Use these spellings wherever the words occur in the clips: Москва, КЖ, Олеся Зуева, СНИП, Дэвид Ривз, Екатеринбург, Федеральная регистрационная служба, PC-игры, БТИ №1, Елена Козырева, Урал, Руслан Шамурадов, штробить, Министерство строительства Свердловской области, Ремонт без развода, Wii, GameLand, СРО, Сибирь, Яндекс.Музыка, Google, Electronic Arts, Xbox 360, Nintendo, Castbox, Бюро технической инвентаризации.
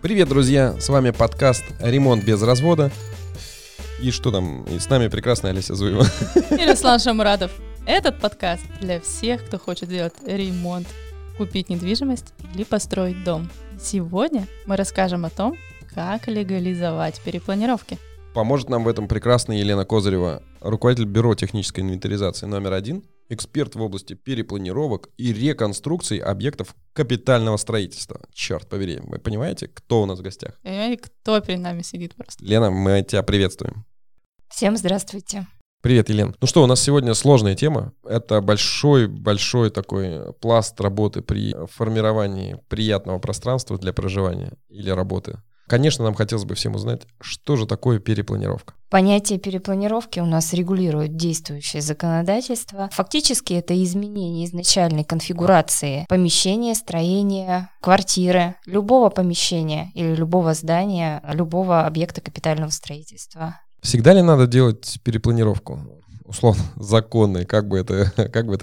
Привет, друзья! С вами подкаст «Ремонт без развода». И что там? И с нами прекрасная Олеся Зуева. И Руслан Шамурадов. Этот подкаст для всех, кто хочет делать ремонт, купить недвижимость или построить дом. Сегодня мы расскажем о том, как легализовать перепланировки. Поможет нам в этом прекрасная Елена Козырева, руководитель Бюро технической инвентаризации номер 1, эксперт в области перепланировок и реконструкций объектов капитального строительства. Черт побери, вы понимаете, кто у нас в гостях? Понимаете, кто перед нами сидит просто? Лена, мы тебя приветствуем. Всем здравствуйте. Привет, Елена. Ну что, у нас сегодня сложная тема. Это большой такой пласт работы при формировании приятного пространства для проживания или работы. Конечно, нам хотелось бы всем узнать, что же такое перепланировка. Понятие перепланировки у нас регулирует действующее законодательство. Фактически это изменение изначальной конфигурации помещения, строения, квартиры, любого помещения или любого здания, любого объекта капитального строительства. Всегда ли надо делать перепланировку? Условно, законы, как бы это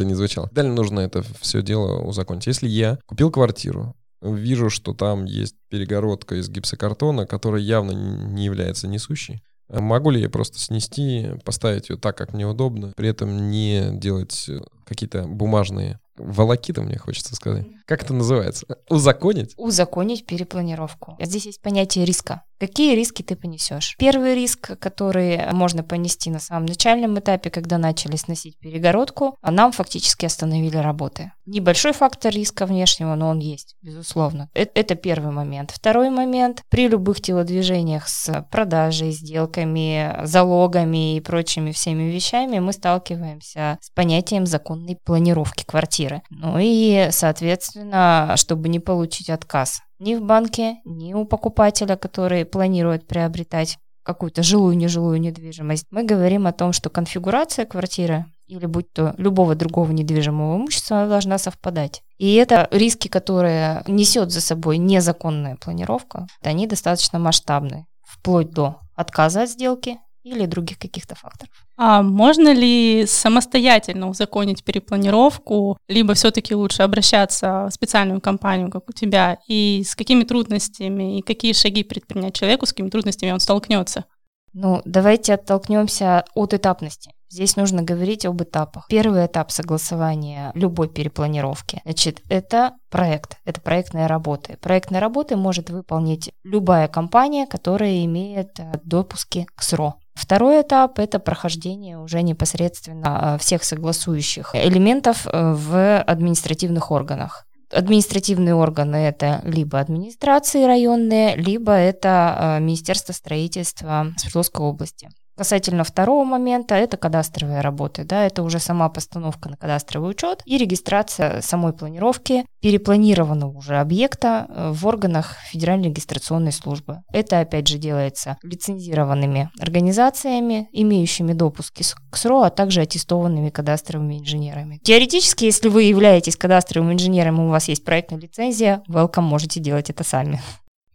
ни звучало. Далее нужно это все дело узаконить. Если я купил квартиру, вижу, что там есть перегородка из гипсокартона, которая явно не является несущей. Могу ли я просто снести, поставить ее так, как мне удобно, при этом не делать какие-то бумажные волокиты, мне хочется сказать. Как это называется? Узаконить? Узаконить перепланировку. Здесь есть понятие риска. Какие риски ты понесешь? Первый риск, который можно понести на самом начальном этапе, когда начали сносить перегородку, а нам фактически остановили работы. Небольшой фактор риска внешнего, но он есть, безусловно. Это первый момент. Второй момент. При любых телодвижениях с продажей, сделками, залогами и прочими всеми вещами мы сталкиваемся с понятием законной планировки квартиры. Ну и, соответственно, чтобы не получить отказ ни в банке, ни у покупателя, который планирует приобретать какую-то жилую-нежилую недвижимость, мы говорим о том, что конфигурация квартиры или будь то любого другого недвижимого имущества, она должна совпадать. И это риски, которые несет за собой незаконная планировка, они достаточно масштабны, вплоть до отказа от сделки или других каких-то факторов. А можно ли самостоятельно узаконить перепланировку, либо все-таки лучше обращаться в специальную компанию, как у тебя, и с какими трудностями, и какие шаги предпринять человеку, с какими трудностями он столкнется? Ну, давайте оттолкнемся от этапности. Здесь нужно говорить об этапах. Первый этап согласования любой перепланировки, значит, это проект, это проектные работы. Проектные работы может выполнить любая компания, которая имеет допуски к СРО. Второй этап – это прохождение уже непосредственно всех согласующих элементов в административных органах. Административные органы – это либо администрации районные, либо это Министерство строительства Свердловской области. Касательно второго момента, это кадастровые работы, да, это уже сама постановка на кадастровый учет и регистрация самой планировки перепланированного уже объекта в органах Федеральной регистрационной службы. Это опять же делается лицензированными организациями, имеющими допуски к СРО, а также аттестованными кадастровыми инженерами. Теоретически, если вы являетесь кадастровым инженером и у вас есть проектная лицензия, welcome, можете делать это сами.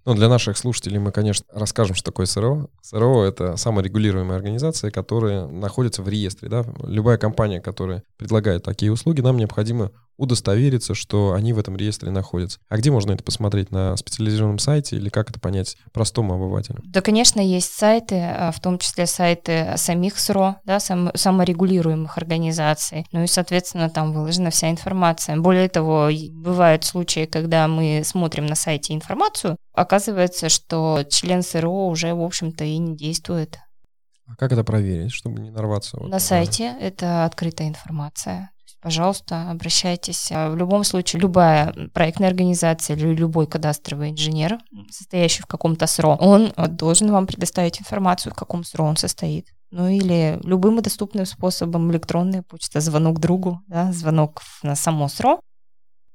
Ну, для наших слушателей мы, конечно, расскажем, что такое СРО. СРО — это саморегулируемая организация, которая находится в реестре. Да? Любая компания, которая предлагает такие услуги, нам необходимо удостовериться, что они в этом реестре находятся. А где можно это посмотреть? На специализированном сайте или как это понять простому обывателю? Да, конечно, есть сайты, в том числе сайты самих СРО, да, саморегулируемых организаций. Ну и, соответственно, там выложена вся информация. Более того, бывают случаи, когда мы смотрим на сайте информацию, оказывается, что член СРО уже, в общем-то, и не действует. А как это проверить, чтобы не нарваться? На сайте это открытая информация. Пожалуйста, обращайтесь. В любом случае, любая проектная организация или любой кадастровый инженер, состоящий в каком-то СРО, он должен вам предоставить информацию, в каком СРО он состоит. Ну или любым доступным способом: электронная почта, звонок другу, да, звонок на само СРО.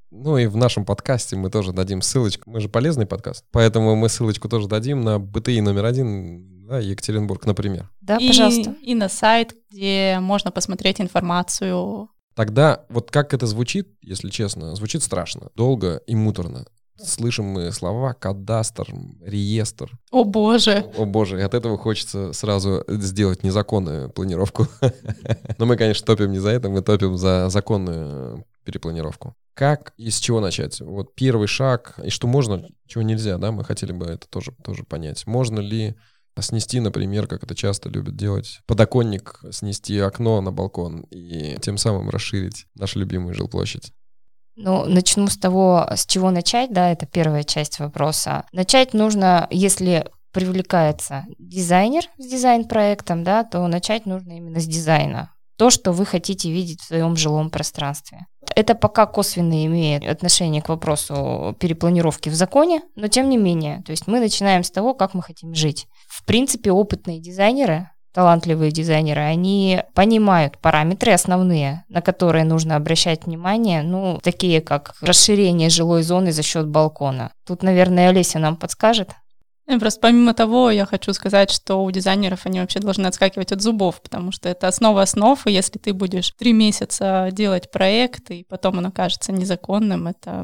Ну и в нашем подкасте мы тоже дадим ссылочку. Мы же полезный подкаст, поэтому мы ссылочку тоже дадим на БТИ номер 1, да, Екатеринбург, например. Да, пожалуйста. И на сайт, где можно посмотреть информацию. Тогда вот как это звучит, если честно, звучит страшно, долго и муторно. Слышим мы слова кадастр, реестр. О боже! О боже, и от этого хочется сразу сделать незаконную планировку. Но мы, конечно, топим не за это, мы топим за законную перепланировку. Как и с чего начать? Вот первый шаг, и что можно, чего нельзя, да, мы хотели бы это тоже понять. Можно ли снести, например, как это часто любят делать, подоконник, снести окно на балкон и тем самым расширить нашу любимую жилплощадь? Ну, начну с того, с чего начать, да, это первая часть вопроса. Начать нужно, если привлекается дизайнер с дизайн-проектом, да, то начать нужно именно с дизайна. То, что вы хотите видеть в своем жилом пространстве. Это пока косвенно имеет отношение к вопросу перепланировки в законе, но тем не менее, то есть мы начинаем с того, как мы хотим жить. В принципе, опытные дизайнеры, талантливые дизайнеры, они понимают параметры основные, на которые нужно обращать внимание, ну, такие как расширение жилой зоны за счет балкона. Тут, наверное, Олеся нам подскажет. Просто помимо того, я хочу сказать, что у дизайнеров они вообще должны отскакивать от зубов, потому что это основа основ, и если ты будешь 3 месяца делать проект, и потом он окажется незаконным, это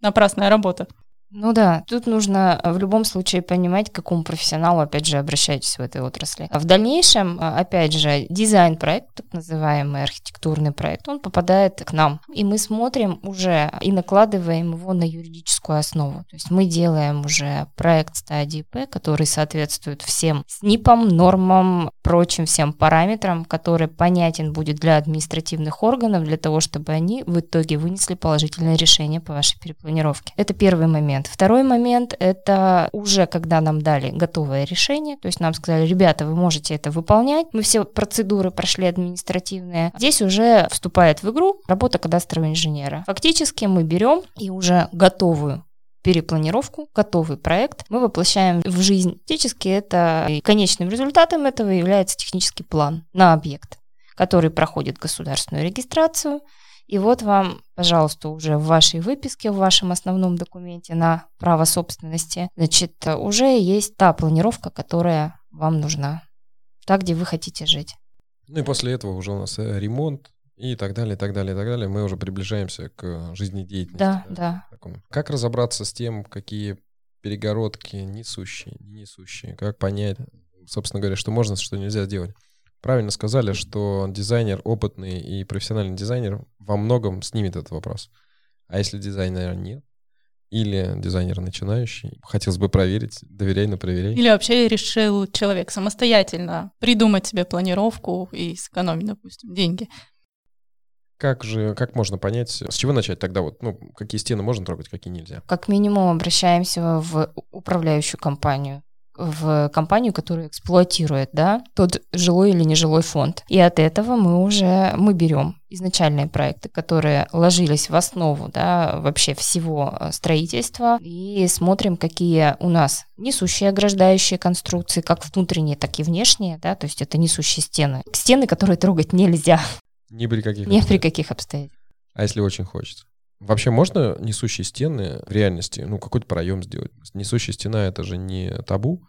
напрасная работа. Ну да, тут нужно в любом случае понимать, к какому профессионалу, опять же, обращайтесь в этой отрасли. В дальнейшем, опять же, дизайн-проект, так называемый архитектурный проект, он попадает к нам. И мы смотрим уже и накладываем его на юридическую основу. То есть мы делаем уже проект стадии П, который соответствует всем СНИПам, нормам, прочим всем параметрам, который понятен будет для административных органов, для того, чтобы они в итоге вынесли положительное решение по вашей перепланировке. Это первый момент. Второй момент – это уже когда нам дали готовое решение, то есть нам сказали, ребята, вы можете это выполнять, мы все процедуры прошли административные, здесь уже вступает в игру работа кадастрового инженера. Фактически мы берем и уже готовую перепланировку, готовый проект мы воплощаем в жизнь. Фактически это и конечным результатом этого является технический план на объект, который проходит государственную регистрацию. И вот вам, пожалуйста, уже в вашей выписке, в вашем основном документе на право собственности, значит, уже есть та планировка, которая вам нужна, та, где вы хотите жить. Ну и после этого уже у нас ремонт и так далее, и так далее, и так далее. Мы уже приближаемся к жизнедеятельности. Да. Как разобраться с тем, какие перегородки несущие, не несущие? Как понять, собственно говоря, что можно, что нельзя сделать? Правильно сказали, что дизайнер, опытный и профессиональный дизайнер во многом снимет этот вопрос. А если дизайнера нет, или дизайнер начинающий, хотелось бы проверить, доверяй, но проверяй. Или вообще решил человек самостоятельно придумать себе планировку и сэкономить, допустим, деньги. Как можно понять, с чего начать тогда? Какие стены можно трогать, какие нельзя? Как минимум обращаемся в управляющую компанию. В компанию, которая эксплуатирует, да, тот жилой или нежилой фонд. И от этого мы берем изначальные проекты, которые ложились в основу, да, вообще всего строительства, и смотрим, какие у нас несущие ограждающие конструкции, как внутренние, так и внешние, да, то есть это несущие стены. Стены, которые трогать нельзя. Ни при каких обстоятельствах. А если очень хочется? Вообще можно несущие стены в реальности, какой-то проем сделать? Несущая стена — это же не табу?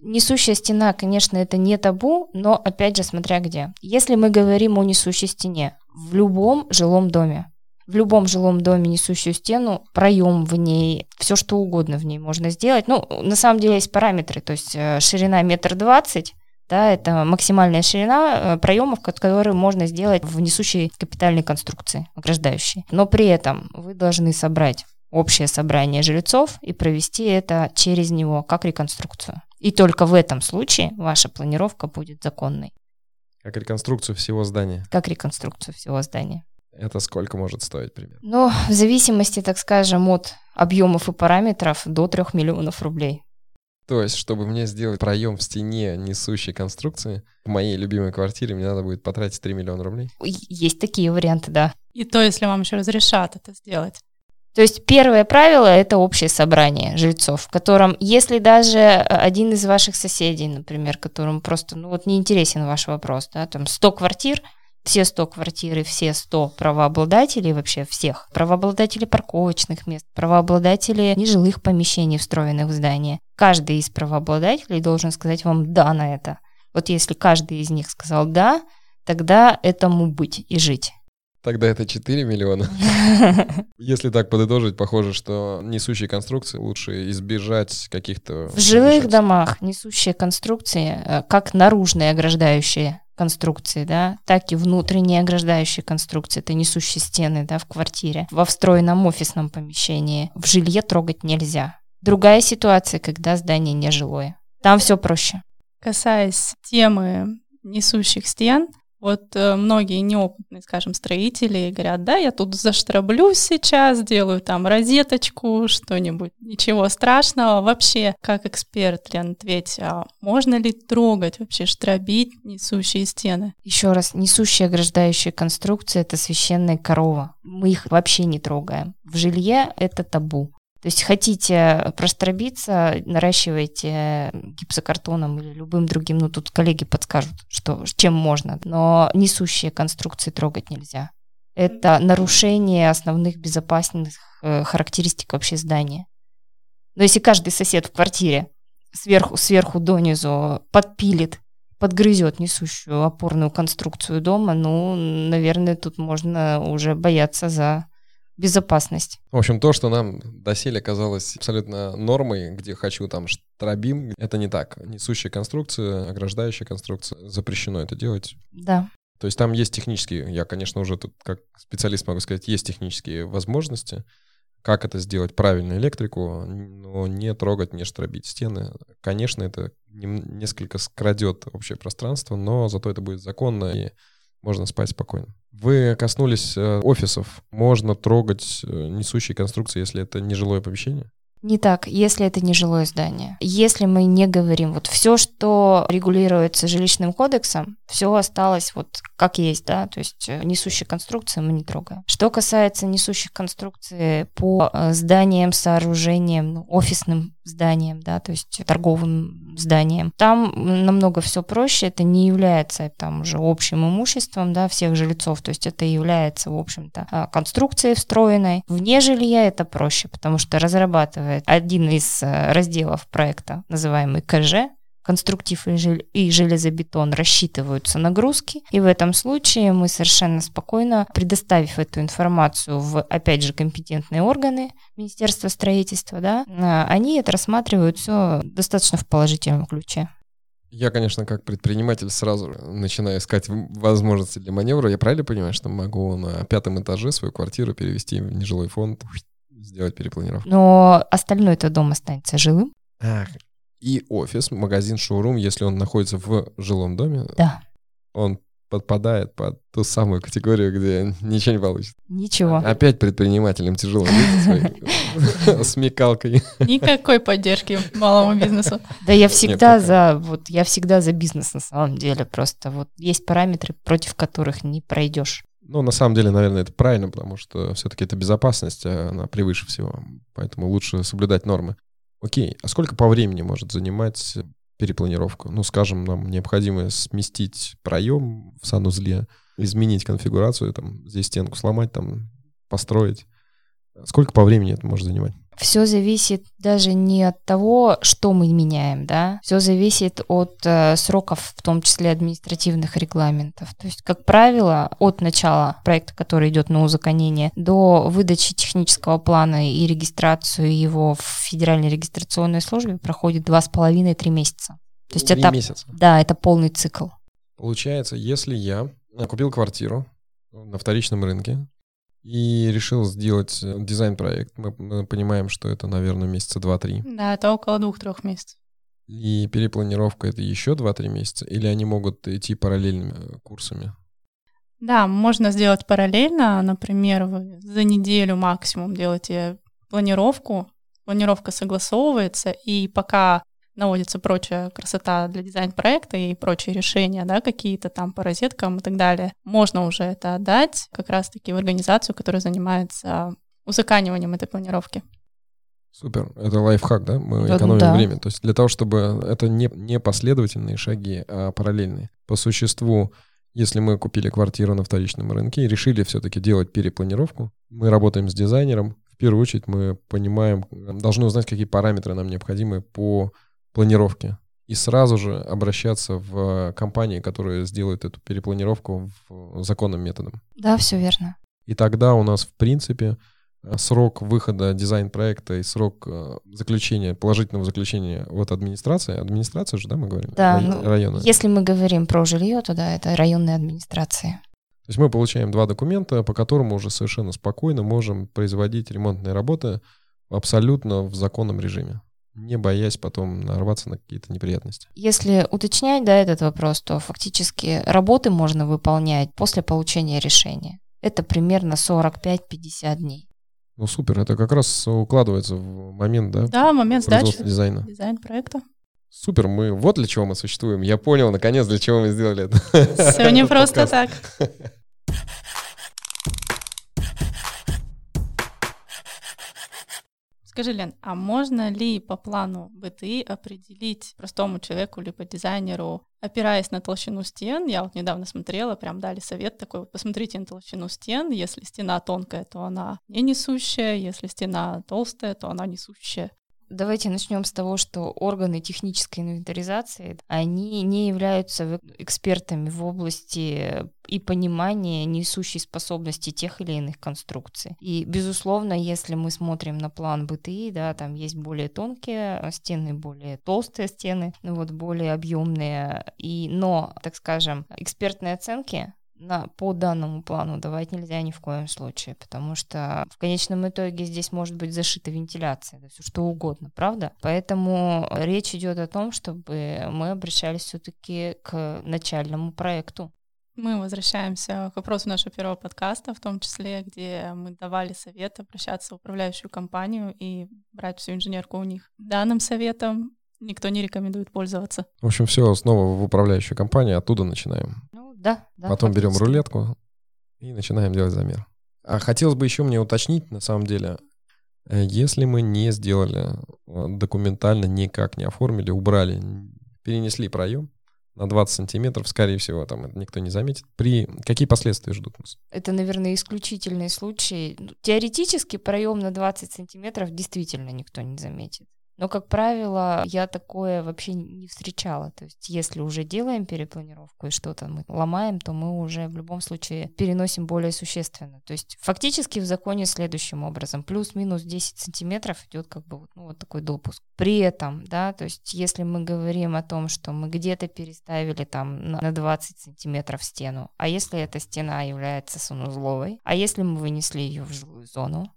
Несущая стена, конечно, это не табу, но, опять же, смотря где. Если мы говорим о несущей стене в любом жилом доме несущую стену, проем в ней, все что угодно в ней можно сделать. На самом деле есть параметры, то есть ширина 1,20 метра, да, это максимальная ширина проемов, которые можно сделать в несущей капитальной конструкции, ограждающей. Но при этом вы должны собрать общее собрание жильцов и провести это через него как реконструкцию. И только в этом случае ваша планировка будет законной. Как реконструкцию всего здания? Это сколько может стоить примерно? В зависимости, так скажем, от объемов и параметров до 3 миллионов рублей. То есть, чтобы мне сделать проем в стене несущей конструкции, в моей любимой квартире мне надо будет потратить 3 миллиона рублей? Есть такие варианты, да. И то, если вам еще разрешат это сделать. То есть первое правило – это общее собрание жильцов, в котором, если даже один из ваших соседей, например, которому просто не интересен ваш вопрос, да, там 100 квартир, все 100 квартир и все 100 правообладателей, вообще всех, правообладателей парковочных мест, правообладателей нежилых помещений, встроенных в здание. Каждый из правообладателей должен сказать вам «да» на это. Вот если каждый из них сказал «да», тогда этому быть и жить. Тогда это 4 миллиона. Если так подытожить, похоже, что несущие конструкции лучше избежать каких-то... В жилых домах несущие конструкции, как наружные ограждающие конструкции, да, так и внутренние ограждающие конструкции, это несущие стены, да, в квартире, во встроенном офисном помещении, в жилье трогать нельзя. Другая ситуация, когда здание нежилое. Там все проще. Касаясь темы несущих стен, вот многие неопытные, скажем, строители говорят, да, я тут заштраблюсь сейчас, делаю там розеточку, что-нибудь, ничего страшного. Вообще, как эксперт, Лен, ответь, а можно ли трогать, вообще штробить несущие стены? Еще раз, несущие ограждающие конструкции – это священная корова. Мы их вообще не трогаем. В жилье это табу. То есть хотите проштробиться, наращивайте гипсокартоном или любым другим, ну тут коллеги подскажут, что, чем можно, но несущие конструкции трогать нельзя. Это нарушение основных безопасных характеристик вообще здания. Но если каждый сосед в квартире сверху донизу подпилит, подгрызет несущую опорную конструкцию дома, ну, наверное, тут можно уже бояться за... безопасность. В общем, то, что нам доселе казалось абсолютно нормой, где хочу, там штробим, это не так. Несущая конструкция, ограждающая конструкция, запрещено это делать. Да. То есть там есть технические, я, конечно, уже тут как специалист могу сказать, есть технические возможности, как это сделать, правильно электрику, но не трогать, не штробить стены. Конечно, это несколько скрадет общее пространство, но зато это будет законно и можно спать спокойно. Вы коснулись офисов. Можно трогать несущие конструкции, если это нежилое помещение? Не так, если это нежилое здание. Если мы не говорим, вот все, что регулируется жилищным кодексом, все осталось вот как есть, да, то есть несущие конструкции мы не трогаем. Что касается несущих конструкций по зданиям, сооружениям, ну, офисным зданиям, да, то есть торговым зданиям, там намного все проще, это не является там уже общим имуществом, да, всех жильцов, то есть это является, в общем-то, конструкцией встроенной. Вне жилья это проще, потому что разрабатывая один из разделов проекта, называемый КЖ, конструктив и железобетон, рассчитываются нагрузки, и в этом случае мы совершенно спокойно, предоставив эту информацию в, опять же, компетентные органы Министерства строительства, да, они это рассматривают все достаточно в положительном ключе. Я, конечно, как предприниматель сразу начинаю искать возможности для маневра. Я правильно понимаю, что могу на 5-м этаже свою квартиру перевести в нежилой фонд? Сделать перепланировку. Но остальной-то дом останется жилым. Ах, и офис, магазин, шоурум, если он находится в жилом доме, да, он подпадает под ту самую категорию, где ничего не получится. Ничего. Опять предпринимателям тяжело с мекалкой. Никакой поддержки малому бизнесу. Да, я всегда за бизнес на самом деле. Просто вот есть параметры, против которых не пройдешь. Ну, на самом деле, наверное, это правильно, потому что все-таки это безопасность, она превыше всего, поэтому лучше соблюдать нормы. Окей, а сколько по времени может занимать перепланировка? Ну, скажем, нам необходимо сместить проем в санузле, изменить конфигурацию, там, здесь стенку сломать, там, построить. Сколько по времени это может занимать? Все зависит даже не от того, что мы меняем, да, все зависит от сроков, в том числе административных регламентов. То есть, как правило, от начала проекта, который идет на узаконение, до выдачи технического плана и регистрацию его в Федеральной регистрационной службе проходит 2,5-3 месяца. То есть это, месяца. Да, это полный цикл. Получается, если я купил квартиру на вторичном рынке, и решил сделать дизайн-проект. Мы понимаем, что это, наверное, месяца 2-3. Да, это около 2-3 месяцев. И перепланировка — это еще 2-3 месяца? Или они могут идти параллельными курсами? Да, можно сделать параллельно. Например, вы за неделю максимум делаете планировку. Планировка согласовывается, и пока наводится прочая красота для дизайн-проекта и прочие решения, да, какие-то там по розеткам и так далее. Можно уже это отдать как раз-таки в организацию, которая занимается узакониванием этой планировки. Супер. Это лайфхак, да? Мы экономим время. То есть для того, чтобы это не последовательные шаги, а параллельные. По существу, если мы купили квартиру на вторичном рынке и решили все-таки делать перепланировку, мы работаем с дизайнером. В первую очередь мы понимаем, должны узнать, какие параметры нам необходимы по планировки, и сразу же обращаться в компании, которые сделают эту перепланировку законным методом. Да, все верно. И тогда у нас, в принципе, срок выхода дизайн-проекта и срок заключения, положительного заключения от администрации. Администрация же, да, мы говорим? Да, района. Если мы говорим про жилье, то да, это районная администрация. То есть мы получаем два документа, по которым уже совершенно спокойно можем производить ремонтные работы абсолютно в законном режиме, не боясь потом нарваться на какие-то неприятности. Если уточнять, да, этот вопрос, то фактически работы можно выполнять после получения решения. Это примерно 45-50 дней. Ну, супер, это как раз укладывается в момент, да? Да, момент сдачи дизайна. Дизайн проекта. Супер, мы вот для чего мы существуем. Я понял, наконец, для чего мы сделали это. Все не просто так. Скажи, Лен, а можно ли по плану БТИ определить простому человеку либо дизайнеру, опираясь на толщину стен? Я вот недавно смотрела, прям дали совет такой, вот посмотрите на толщину стен, если стена тонкая, то она не несущая, если стена толстая, то она несущая. Давайте начнем с того, что органы технической инвентаризации, они не являются экспертами в области и понимания несущей способности тех или иных конструкций. И, безусловно, если мы смотрим на план БТИ, да, там есть более тонкие стены, более толстые стены, вот, более объемные. Но, так скажем, экспертные оценки по данному плану давать нельзя ни в коем случае, потому что в конечном итоге здесь может быть зашита вентиляция, да, все что угодно, правда? Поэтому речь идет о том, чтобы мы обращались все-таки к начальному проекту. Мы возвращаемся к вопросу нашего первого подкаста, в том числе, где мы давали совет обращаться в управляющую компанию и брать всю инженерку у них. Данным советом никто не рекомендует пользоваться. В общем, все снова в управляющую компанию, оттуда начинаем. Да, потом берем рулетку и начинаем делать замер. А хотелось бы еще мне уточнить, на самом деле, если мы не сделали документально, никак не оформили, убрали, перенесли проем на 20 сантиметров, скорее всего, там это никто не заметит. Какие последствия ждут нас? Это, наверное, исключительный случай. Теоретически проем на 20 сантиметров действительно никто не заметит. Но, как правило, я такое вообще не встречала. То есть если уже делаем перепланировку и что-то мы ломаем, то мы уже в любом случае переносим более существенно. То есть фактически в законе следующим образом. Плюс-минус 10 сантиметров идет как бы вот такой допуск. При этом, да, то есть если мы говорим о том, что мы где-то переставили там на 20 сантиметров стену, а если эта стена является санузловой, а если мы вынесли ее в жилую зону,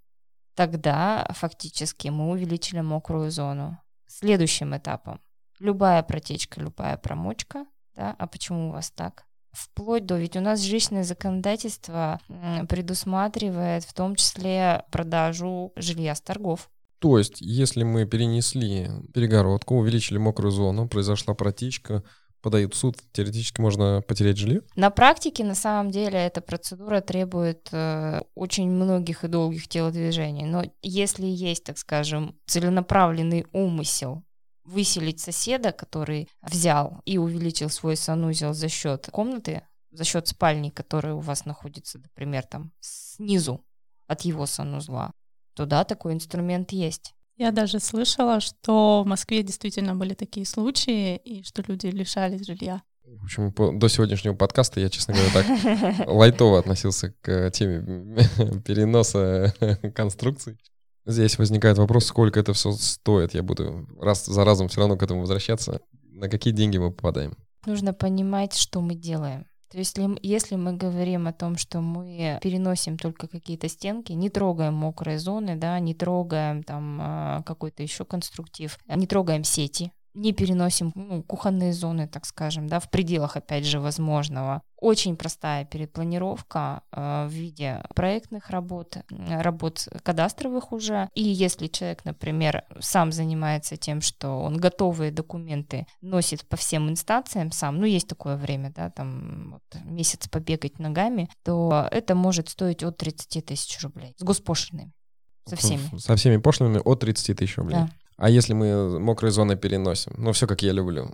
тогда фактически мы увеличили мокрую зону. Следующим этапом любая протечка, любая промочка, да, а почему у вас так? Вплоть до, ведь у нас жилищное законодательство предусматривает в том числе продажу жилья с торгов. То есть, если мы перенесли перегородку, увеличили мокрую зону, произошла протечка, подают в суд, теоретически можно потерять жилье? На практике, на самом деле, эта процедура требует очень многих и долгих телодвижений. Но если есть, так скажем, целенаправленный умысел выселить соседа, который взял и увеличил свой санузел за счет комнаты, за счет спальни, которая у вас находится, например, там снизу от его санузла, то да, такой инструмент есть. Я даже слышала, что в Москве действительно были такие случаи, и что люди лишались жилья. В общем, до сегодняшнего подкаста я, честно говоря, так лайтово относился к теме переноса конструкций. Здесь возникает вопрос, сколько это все стоит. Я буду раз за разом все равно к этому возвращаться. На какие деньги мы попадаем? Нужно понимать, что мы делаем. То есть если мы говорим о том, что мы переносим только какие-то стенки, не трогаем мокрые зоны, да, не трогаем там какой-то еще конструктив, не трогаем сети, не переносим кухонные зоны, так скажем, да, в пределах, опять же, возможного. Очень простая перепланировка в виде проектных работ, работ кадастровых уже. И если человек, например, сам занимается тем, что он готовые документы носит по всем инстанциям сам, есть такое время, да, там вот, месяц побегать ногами, то это может стоить от 30 тысяч рублей с госпошлинами, со всеми. Со всеми пошлинами от 30 тысяч рублей. Да. А если мы мокрые зоны переносим? Все как я люблю.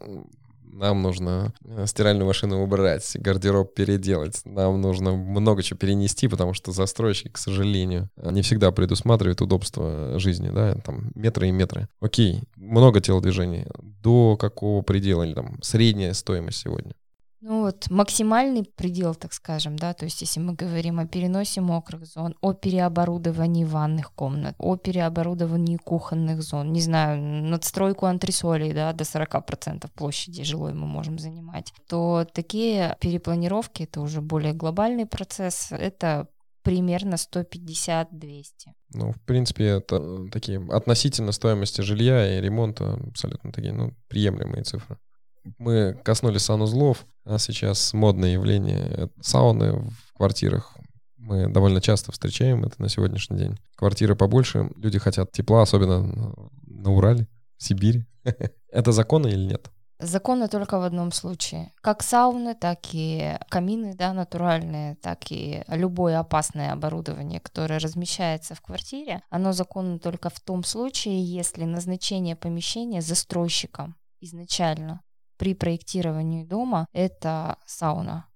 Нам нужно стиральную машину убрать, гардероб переделать. Нам нужно много чего перенести, потому что застройщик, к сожалению, не всегда предусматривает удобство жизни, да, там метры и метры. Окей, много телодвижений. До какого предела, или там средняя стоимость сегодня? Ну вот, максимальный предел, так скажем, да, то есть если мы говорим о переносе мокрых зон, о переоборудовании ванных комнат, о переоборудовании кухонных зон, не знаю, надстройку антресолей, да, до 40% площади жилой мы можем занимать, то такие перепланировки, это уже более глобальный процесс, это примерно 150-200. Ну, в принципе, это такие относительно стоимости жилья и ремонта абсолютно такие, ну, приемлемые цифры. Мы коснулись санузлов, а сейчас модное явление — это сауны в квартирах. Мы довольно часто встречаем это на сегодняшний день. Квартиры побольше, люди хотят тепла, особенно на Урале, в Сибири. Это законно или нет? Законно только в одном случае. Как сауны, так и камины, да, натуральные, так и любое опасное оборудование, которое размещается в квартире, оно законно только в том случае, если назначение помещения застройщиком изначально при проектировании дома это сауна,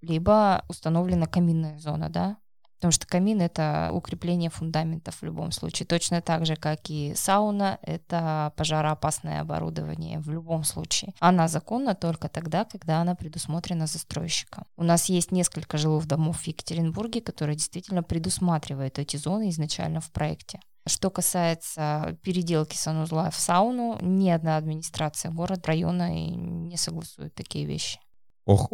либо установлена каминная зона, да, потому что камин — это укрепление фундаментов в любом случае, точно так же, как и сауна, это пожароопасное оборудование в любом случае. Она законна только тогда, когда она предусмотрена застройщиком. У нас есть несколько жилых домов в Екатеринбурге, которые действительно предусматривают эти зоны изначально в проекте. Что касается переделки санузла в сауну, ни одна администрация города, района не согласует такие вещи. Ох.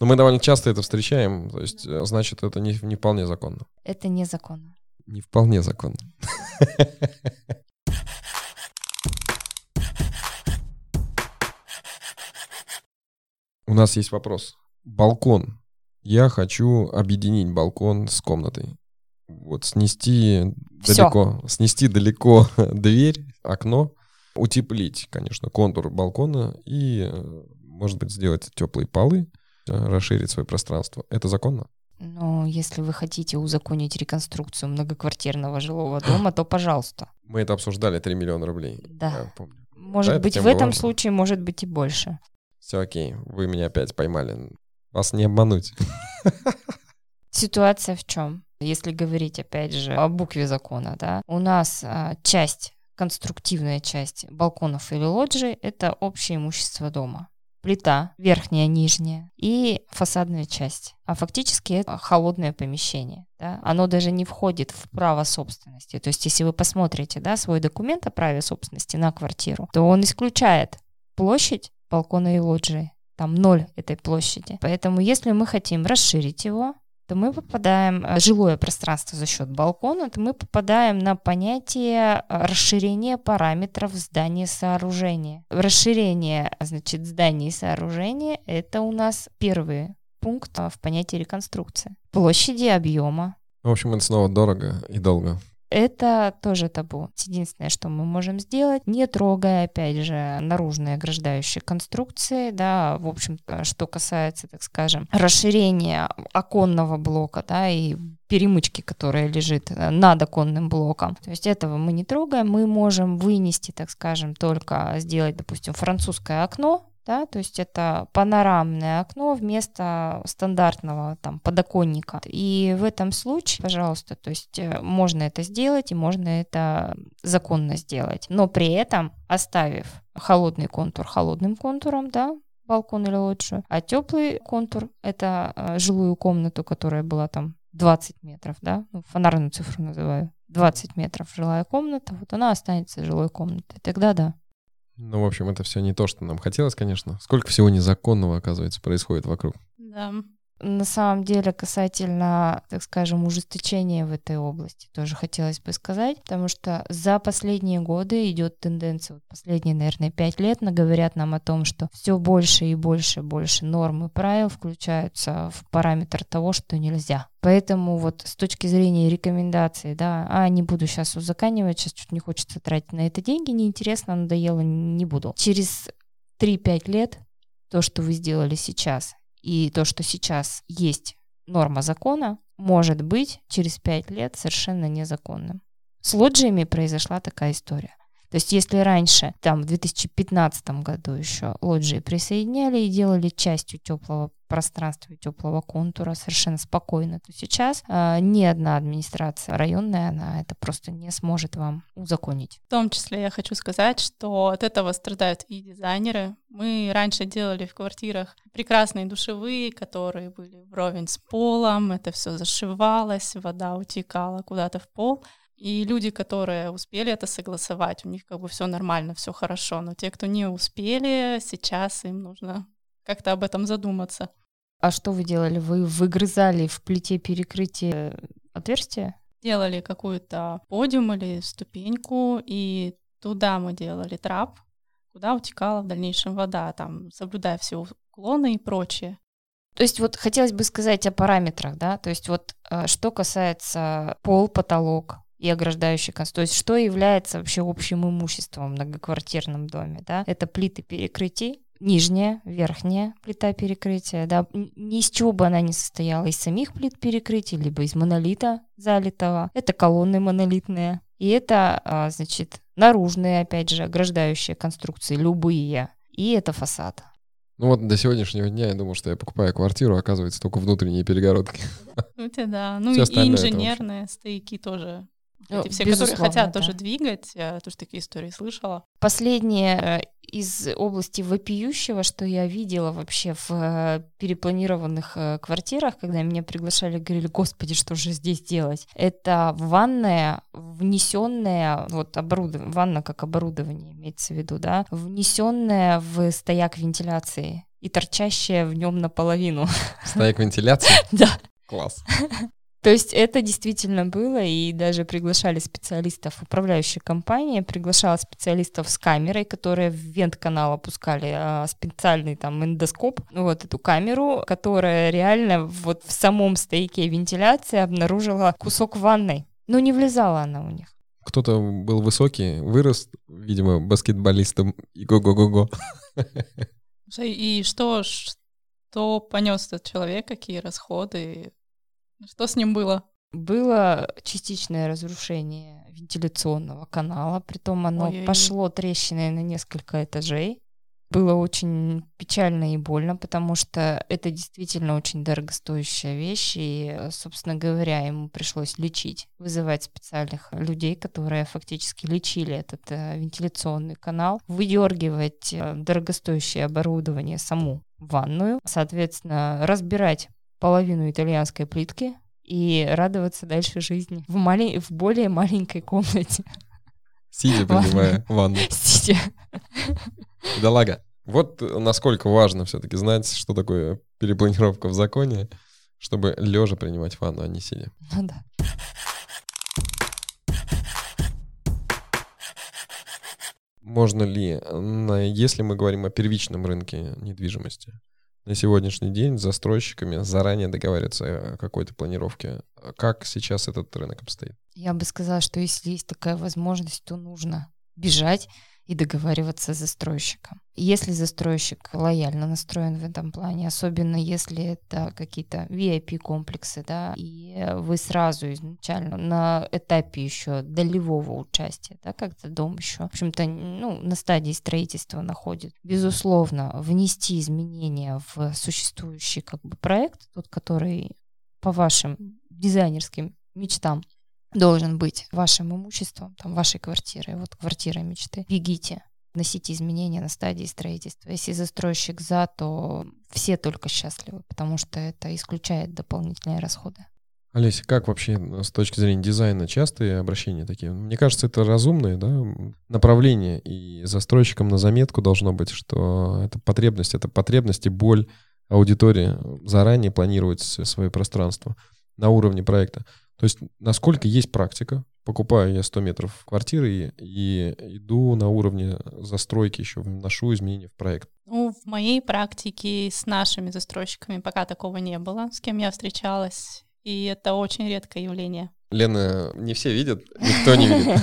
Но мы довольно часто это встречаем, то есть, значит, это не вполне законно. Это незаконно. Не вполне законно. У нас есть вопрос. Балкон. Я хочу объединить балкон с комнатой. Вот снести далеко дверь, окно, утеплить, конечно, контур балкона и, может быть, сделать теплые полы, расширить свое пространство. Это законно? Ну, если вы хотите узаконить реконструкцию многоквартирного жилого дома, то пожалуйста. Мы это обсуждали, 3 миллиона рублей. Да. Может быть, в этом случае, может быть, и больше. Все окей, вы меня опять поймали. Вас не обмануть. Ситуация в чем? Если говорить, опять же, о букве закона, да, у нас конструктивная часть балконов или лоджий – это общее имущество дома. Плита, верхняя, нижняя и фасадная часть. А фактически это холодное помещение. Да? Оно даже не входит в право собственности. То есть если вы посмотрите, да, свой документ о праве собственности на квартиру, то он исключает площадь балкона и лоджии. Там 0 этой площади. Поэтому если мы хотим расширить его, то мы попадаем в жилое пространство за счет балкона, то мы попадаем на понятие расширения параметров здания сооружения. Расширение, значит, здания и сооружения – это у нас первый пункт в понятии реконструкции. Площади, объема. В общем, это снова дорого и долго. Это тоже табу. Единственное, что мы можем сделать, не трогая, опять же, наружные ограждающие конструкции, да, в общем, что касается, так скажем, расширения оконного блока, да, и перемычки, которая лежит над оконным блоком. То есть этого мы не трогаем, мы можем вынести, так скажем, только сделать, допустим, французское окно, да, то есть это панорамное окно вместо стандартного там подоконника. И в этом случае, пожалуйста, то есть можно это сделать и можно это законно сделать, но при этом оставив холодный контур холодным контуром, да, балкон или лоджию, а теплый контур – это жилую комнату, которая была там 20 метров, да, фонарную цифру называю, 20 метров жилая комната, вот она останется жилой комнатой, тогда да. Ну, в общем, это все не то, что нам хотелось, конечно. Сколько всего незаконного, оказывается, происходит вокруг. Да. На самом деле, касательно, так скажем, ужесточения в этой области, тоже хотелось бы сказать, потому что за последние годы идет тенденция, последние, наверное, 5 лет, говорят нам о том, что все больше и больше норм и правил включаются в параметр того, что нельзя. Поэтому вот с точки зрения рекомендаций, да, не буду сейчас узаканивать, сейчас чуть не хочется тратить на это деньги, неинтересно, надоело, не буду. Через 3-5 лет то, что вы сделали сейчас, и то, что сейчас есть норма закона, может быть через 5 лет совершенно незаконным. С лоджиями произошла такая история. То То есть если раньше, там в 2015 году еще лоджии присоединяли и делали частью теплого пространства и теплого контура совершенно спокойно, то сейчас ни одна администрация районная, она это просто не сможет вам узаконить. В том числе я хочу сказать, что от этого страдают и дизайнеры. Мы раньше делали в квартирах прекрасные душевые, которые были вровень с полом, это все зашивалось, вода утекала куда-то в пол. И люди, которые успели это согласовать, у них как бы все нормально, все хорошо. Но те, кто не успели, сейчас им нужно как-то об этом задуматься. А что вы делали? Вы выгрызали в плите перекрытие отверстия? Делали какую-то подиум или ступеньку, и туда мы делали трап, куда утекала в дальнейшем вода, там, соблюдая все уклоны и прочее. То есть вот хотелось бы сказать о параметрах, да? То есть вот что касается пол, потолок и ограждающий конструкции, то есть что является вообще общим имуществом в многоквартирном доме, да? Это плиты перекрытий, нижняя, верхняя плита перекрытия, да, ни из чего бы она не состояла, из самих плит перекрытий, либо из монолита залитого, это колонны монолитные, и это, значит, наружные, опять же, ограждающие конструкции, любые, и это фасад. Ну вот до сегодняшнего дня я думал, что я покупаю квартиру, оказывается, только внутренние перегородки. Ну и инженерные стояки тоже. Эти все, которые хотят тоже двигать, я тоже такие истории слышала. Последнее из области вопиющего, что я видела вообще в перепланированных квартирах, когда меня приглашали, говорили, господи, что же здесь делать? Это ванная, внесенная, вот оборудование, ванна как оборудование имеется в виду, да, внесенная в стояк вентиляции и торчащая в нем наполовину. Стояк вентиляции? Да. Класс. То есть это действительно было, и даже приглашали специалистов управляющей компании, приглашала специалистов с камерой, которые в вент-канал опускали специальный там эндоскоп, вот эту камеру, которая реально вот в самом стояке вентиляции обнаружила кусок ванной, но не влезала она у них. Кто-то был высокий, вырос, видимо, баскетболистом, и го-го-го-го. И что понес этот человек, какие расходы? Что с ним было? Было частичное разрушение вентиляционного канала, притом оно пошло трещиной на несколько этажей. Было очень печально и больно, потому что это действительно очень дорогостоящая вещь, и, собственно говоря, ему пришлось лечить, вызывать специальных людей, которые фактически лечили этот вентиляционный канал, выдергивать дорогостоящее оборудование, саму ванную, соответственно, разбирать половину итальянской плитки и радоваться дальше жизни в более маленькой комнате. Сидя, принимая ванну. Сидя. Бедолага. Вот насколько важно все-таки знать, что такое перепланировка в законе, чтобы лежа принимать ванну, а не сидя. Ну да. Можно ли, если мы говорим о первичном рынке недвижимости, на сегодняшний день с застройщиками заранее договариваться о какой-то планировке? Как сейчас этот рынок обстоит? Я бы сказала, что если есть такая возможность, то нужно бежать и договариваться с застройщиком. Если застройщик лояльно настроен в этом плане, особенно если это какие-то VIP-комплексы, да, и вы сразу изначально на этапе еще долевого участия, да, как-то дом еще, в общем-то, на стадии строительства находит, безусловно, внести изменения в существующий как бы проект, тот, который по вашим дизайнерским мечтам должен быть вашим имуществом, там, вашей квартирой, вот квартира мечты. Бегите, вносите изменения на стадии строительства. Если застройщик за, то все только счастливы, потому что это исключает дополнительные расходы. Олеся, как вообще с точки зрения дизайна частые обращения такие? Мне кажется, это разумное, да, направление, и застройщикам на заметку должно быть, что это потребность и боль аудитории заранее планировать свое пространство на уровне проекта. То есть насколько есть практика, покупаю я 100 метров квартиры и иду на уровне застройки еще, вношу изменения в проект. В моей практике с нашими застройщиками пока такого не было, с кем я встречалась, и это очень редкое явление. Лена, не все видят, никто не видит.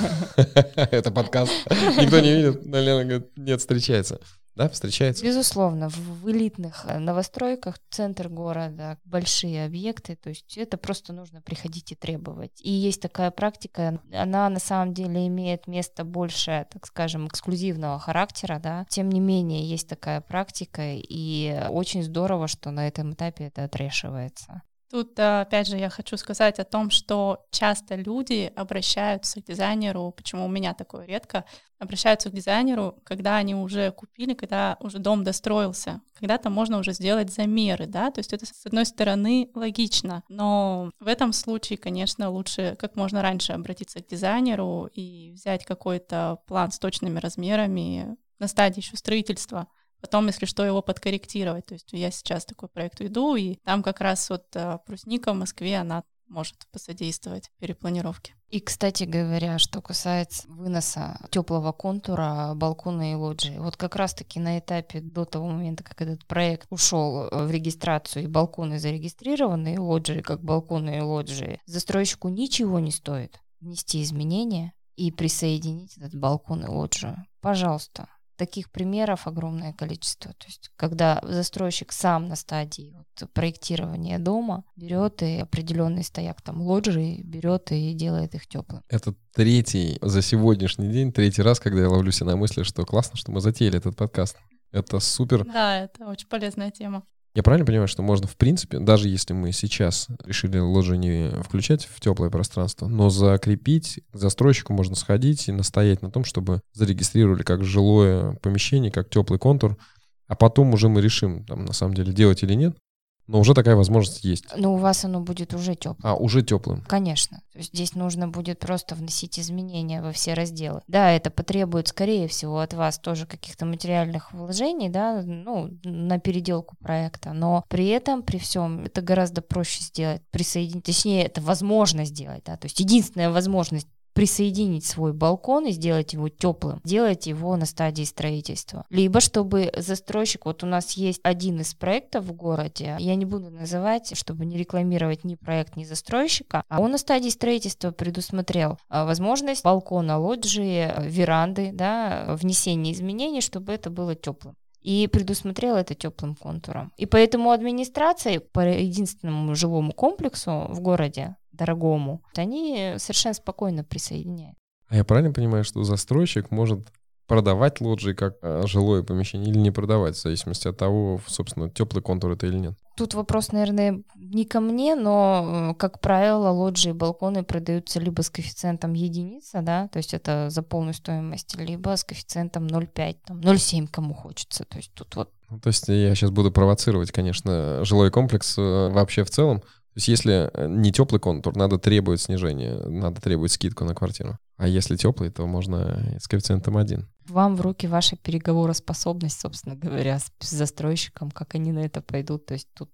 Это подкаст. Никто не видит, но Лена говорит, нет, встречается. Да, встречается? Безусловно. В элитных новостройках, центр города, большие объекты, то есть это просто нужно приходить и требовать. И есть такая практика, она на самом деле имеет место больше, так скажем, эксклюзивного характера, да. Тем не менее, есть такая практика, и очень здорово, что на этом этапе это отрешивается. Тут, опять же, я хочу сказать о том, что часто люди обращаются к дизайнеру, почему у меня такое редко, обращаются к дизайнеру, когда они уже купили, когда уже дом достроился, когда там можно уже сделать замеры, да, то есть это, с одной стороны, логично, но в этом случае, конечно, лучше как можно раньше обратиться к дизайнеру и взять какой-то план с точными размерами на стадии еще строительства. Потом, если что, его подкорректировать. То есть я сейчас такой проект веду, и там как раз вот брусника в Москве, она может посодействовать перепланировке. И, кстати говоря, что касается выноса теплого контура, балкона и лоджии, вот как раз-таки на этапе до того момента, как этот проект ушел в регистрацию, и балконы зарегистрированы, и лоджии, как балконы и лоджии, застройщику ничего не стоит внести изменения и присоединить этот балкон и лоджию. Пожалуйста. Таких примеров огромное количество. То есть, когда застройщик сам на стадии проектирования дома берет и определенный стояк там лоджии берет и делает их теплым. Это третий за сегодняшний день, третий раз, когда я ловлю себя на мысли, что классно, что мы затеяли этот подкаст. Это супер. Да, это очень полезная тема. Я правильно понимаю, что можно, в принципе, даже если мы сейчас решили лоджию не включать в теплое пространство, но закрепить, к застройщику можно сходить и настоять на том, чтобы зарегистрировали как жилое помещение, как теплый контур, а потом уже мы решим, там, на самом деле, делать или нет. Но уже такая возможность есть. Но у вас оно будет уже теплым. А, уже теплым. Конечно. То есть здесь нужно будет просто вносить изменения во все разделы. Да, это потребует, скорее всего, от вас тоже каких-то материальных вложений, да, ну, на переделку проекта. Но при этом, при всем, это гораздо проще сделать, присоединить, точнее, это возможно сделать, да, то есть единственная возможность присоединить свой балкон и сделать его теплым, делать его на стадии строительства. Либо чтобы застройщик, вот у нас есть один из проектов в городе, я не буду называть, чтобы не рекламировать ни проект, ни застройщика, а он на стадии строительства предусмотрел возможность балкона, лоджии, веранды, да, внесения изменений, чтобы это было теплым. И предусмотрела это теплым контуром. И поэтому администрация по единственному жилому комплексу в городе, дорогому, они совершенно спокойно присоединяют. А я правильно понимаю, что застройщик может продавать лоджии как жилое помещение или не продавать, в зависимости от того, собственно, теплый контур это или нет? Тут вопрос, наверное, не ко мне, но, как правило, лоджии и балконы продаются либо с коэффициентом единица, да, то есть это за полную стоимость, либо с коэффициентом 0,5, там, 0,7 кому хочется, то есть тут вот. То есть я сейчас буду провоцировать, конечно, жилой комплекс вообще в целом. То есть если не теплый контур, надо требовать снижения, надо требовать скидку на квартиру. А если теплый, то можно с коэффициентом 1. Вам в руки ваша переговороспособность, собственно говоря, с застройщиком, как они на это пойдут. То есть тут...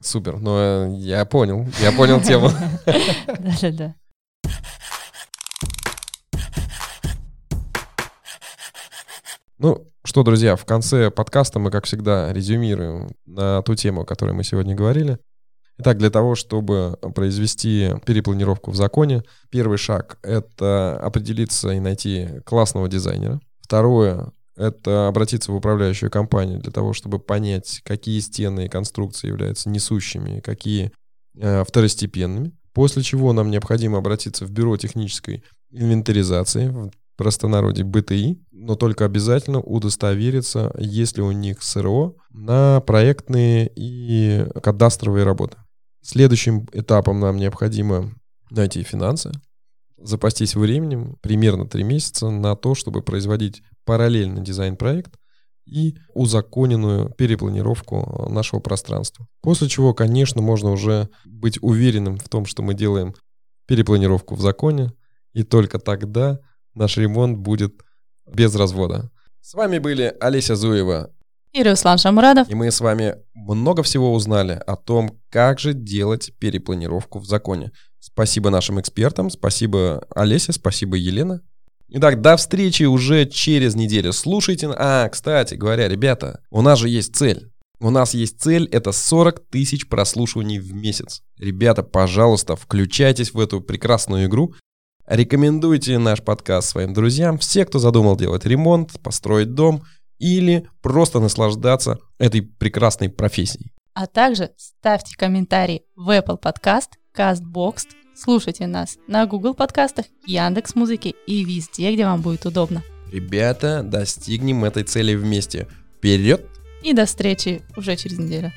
Супер, но я понял тему. Да-да-да. Ну что, друзья, в конце подкаста мы, как всегда, резюмируем на ту тему, о которой мы сегодня говорили. Итак, для того, чтобы произвести перепланировку в законе, первый шаг — это определиться и найти классного дизайнера. Второе — это обратиться в управляющую компанию для того, чтобы понять, какие стены и конструкции являются несущими, какие второстепенными. После чего нам необходимо обратиться в Бюро технической инвентаризации, в простонародье БТИ, но только обязательно удостовериться, есть ли у них СРО на проектные и кадастровые работы. Следующим этапом нам необходимо найти финансы, запастись временем, примерно 3 месяца, на то, чтобы производить параллельно дизайн-проект и узаконенную перепланировку нашего пространства. После чего, конечно, можно уже быть уверенным в том, что мы делаем перепланировку в законе, и только тогда наш ремонт будет без развода. С вами были Олеся Зуева и Руслан Шамурадов. И мы с вами много всего узнали о том, как же делать перепланировку в законе. Спасибо нашим экспертам, спасибо Олесе, спасибо Елена. Итак, до встречи уже через неделю. Слушайте. Кстати говоря, ребята, у нас же есть цель. У нас есть цель, это 40 тысяч прослушиваний в месяц. Ребята, пожалуйста, включайтесь в эту прекрасную игру. Рекомендуйте наш подкаст своим друзьям. Все, кто задумал делать ремонт, построить дом или просто наслаждаться этой прекрасной профессией. А также ставьте комментарии в Apple Podcast, Castbox, слушайте нас на Google подкастах, Яндекс.Музыке и везде, где вам будет удобно. Ребята, достигнем этой цели вместе. Вперед! И до встречи уже через неделю.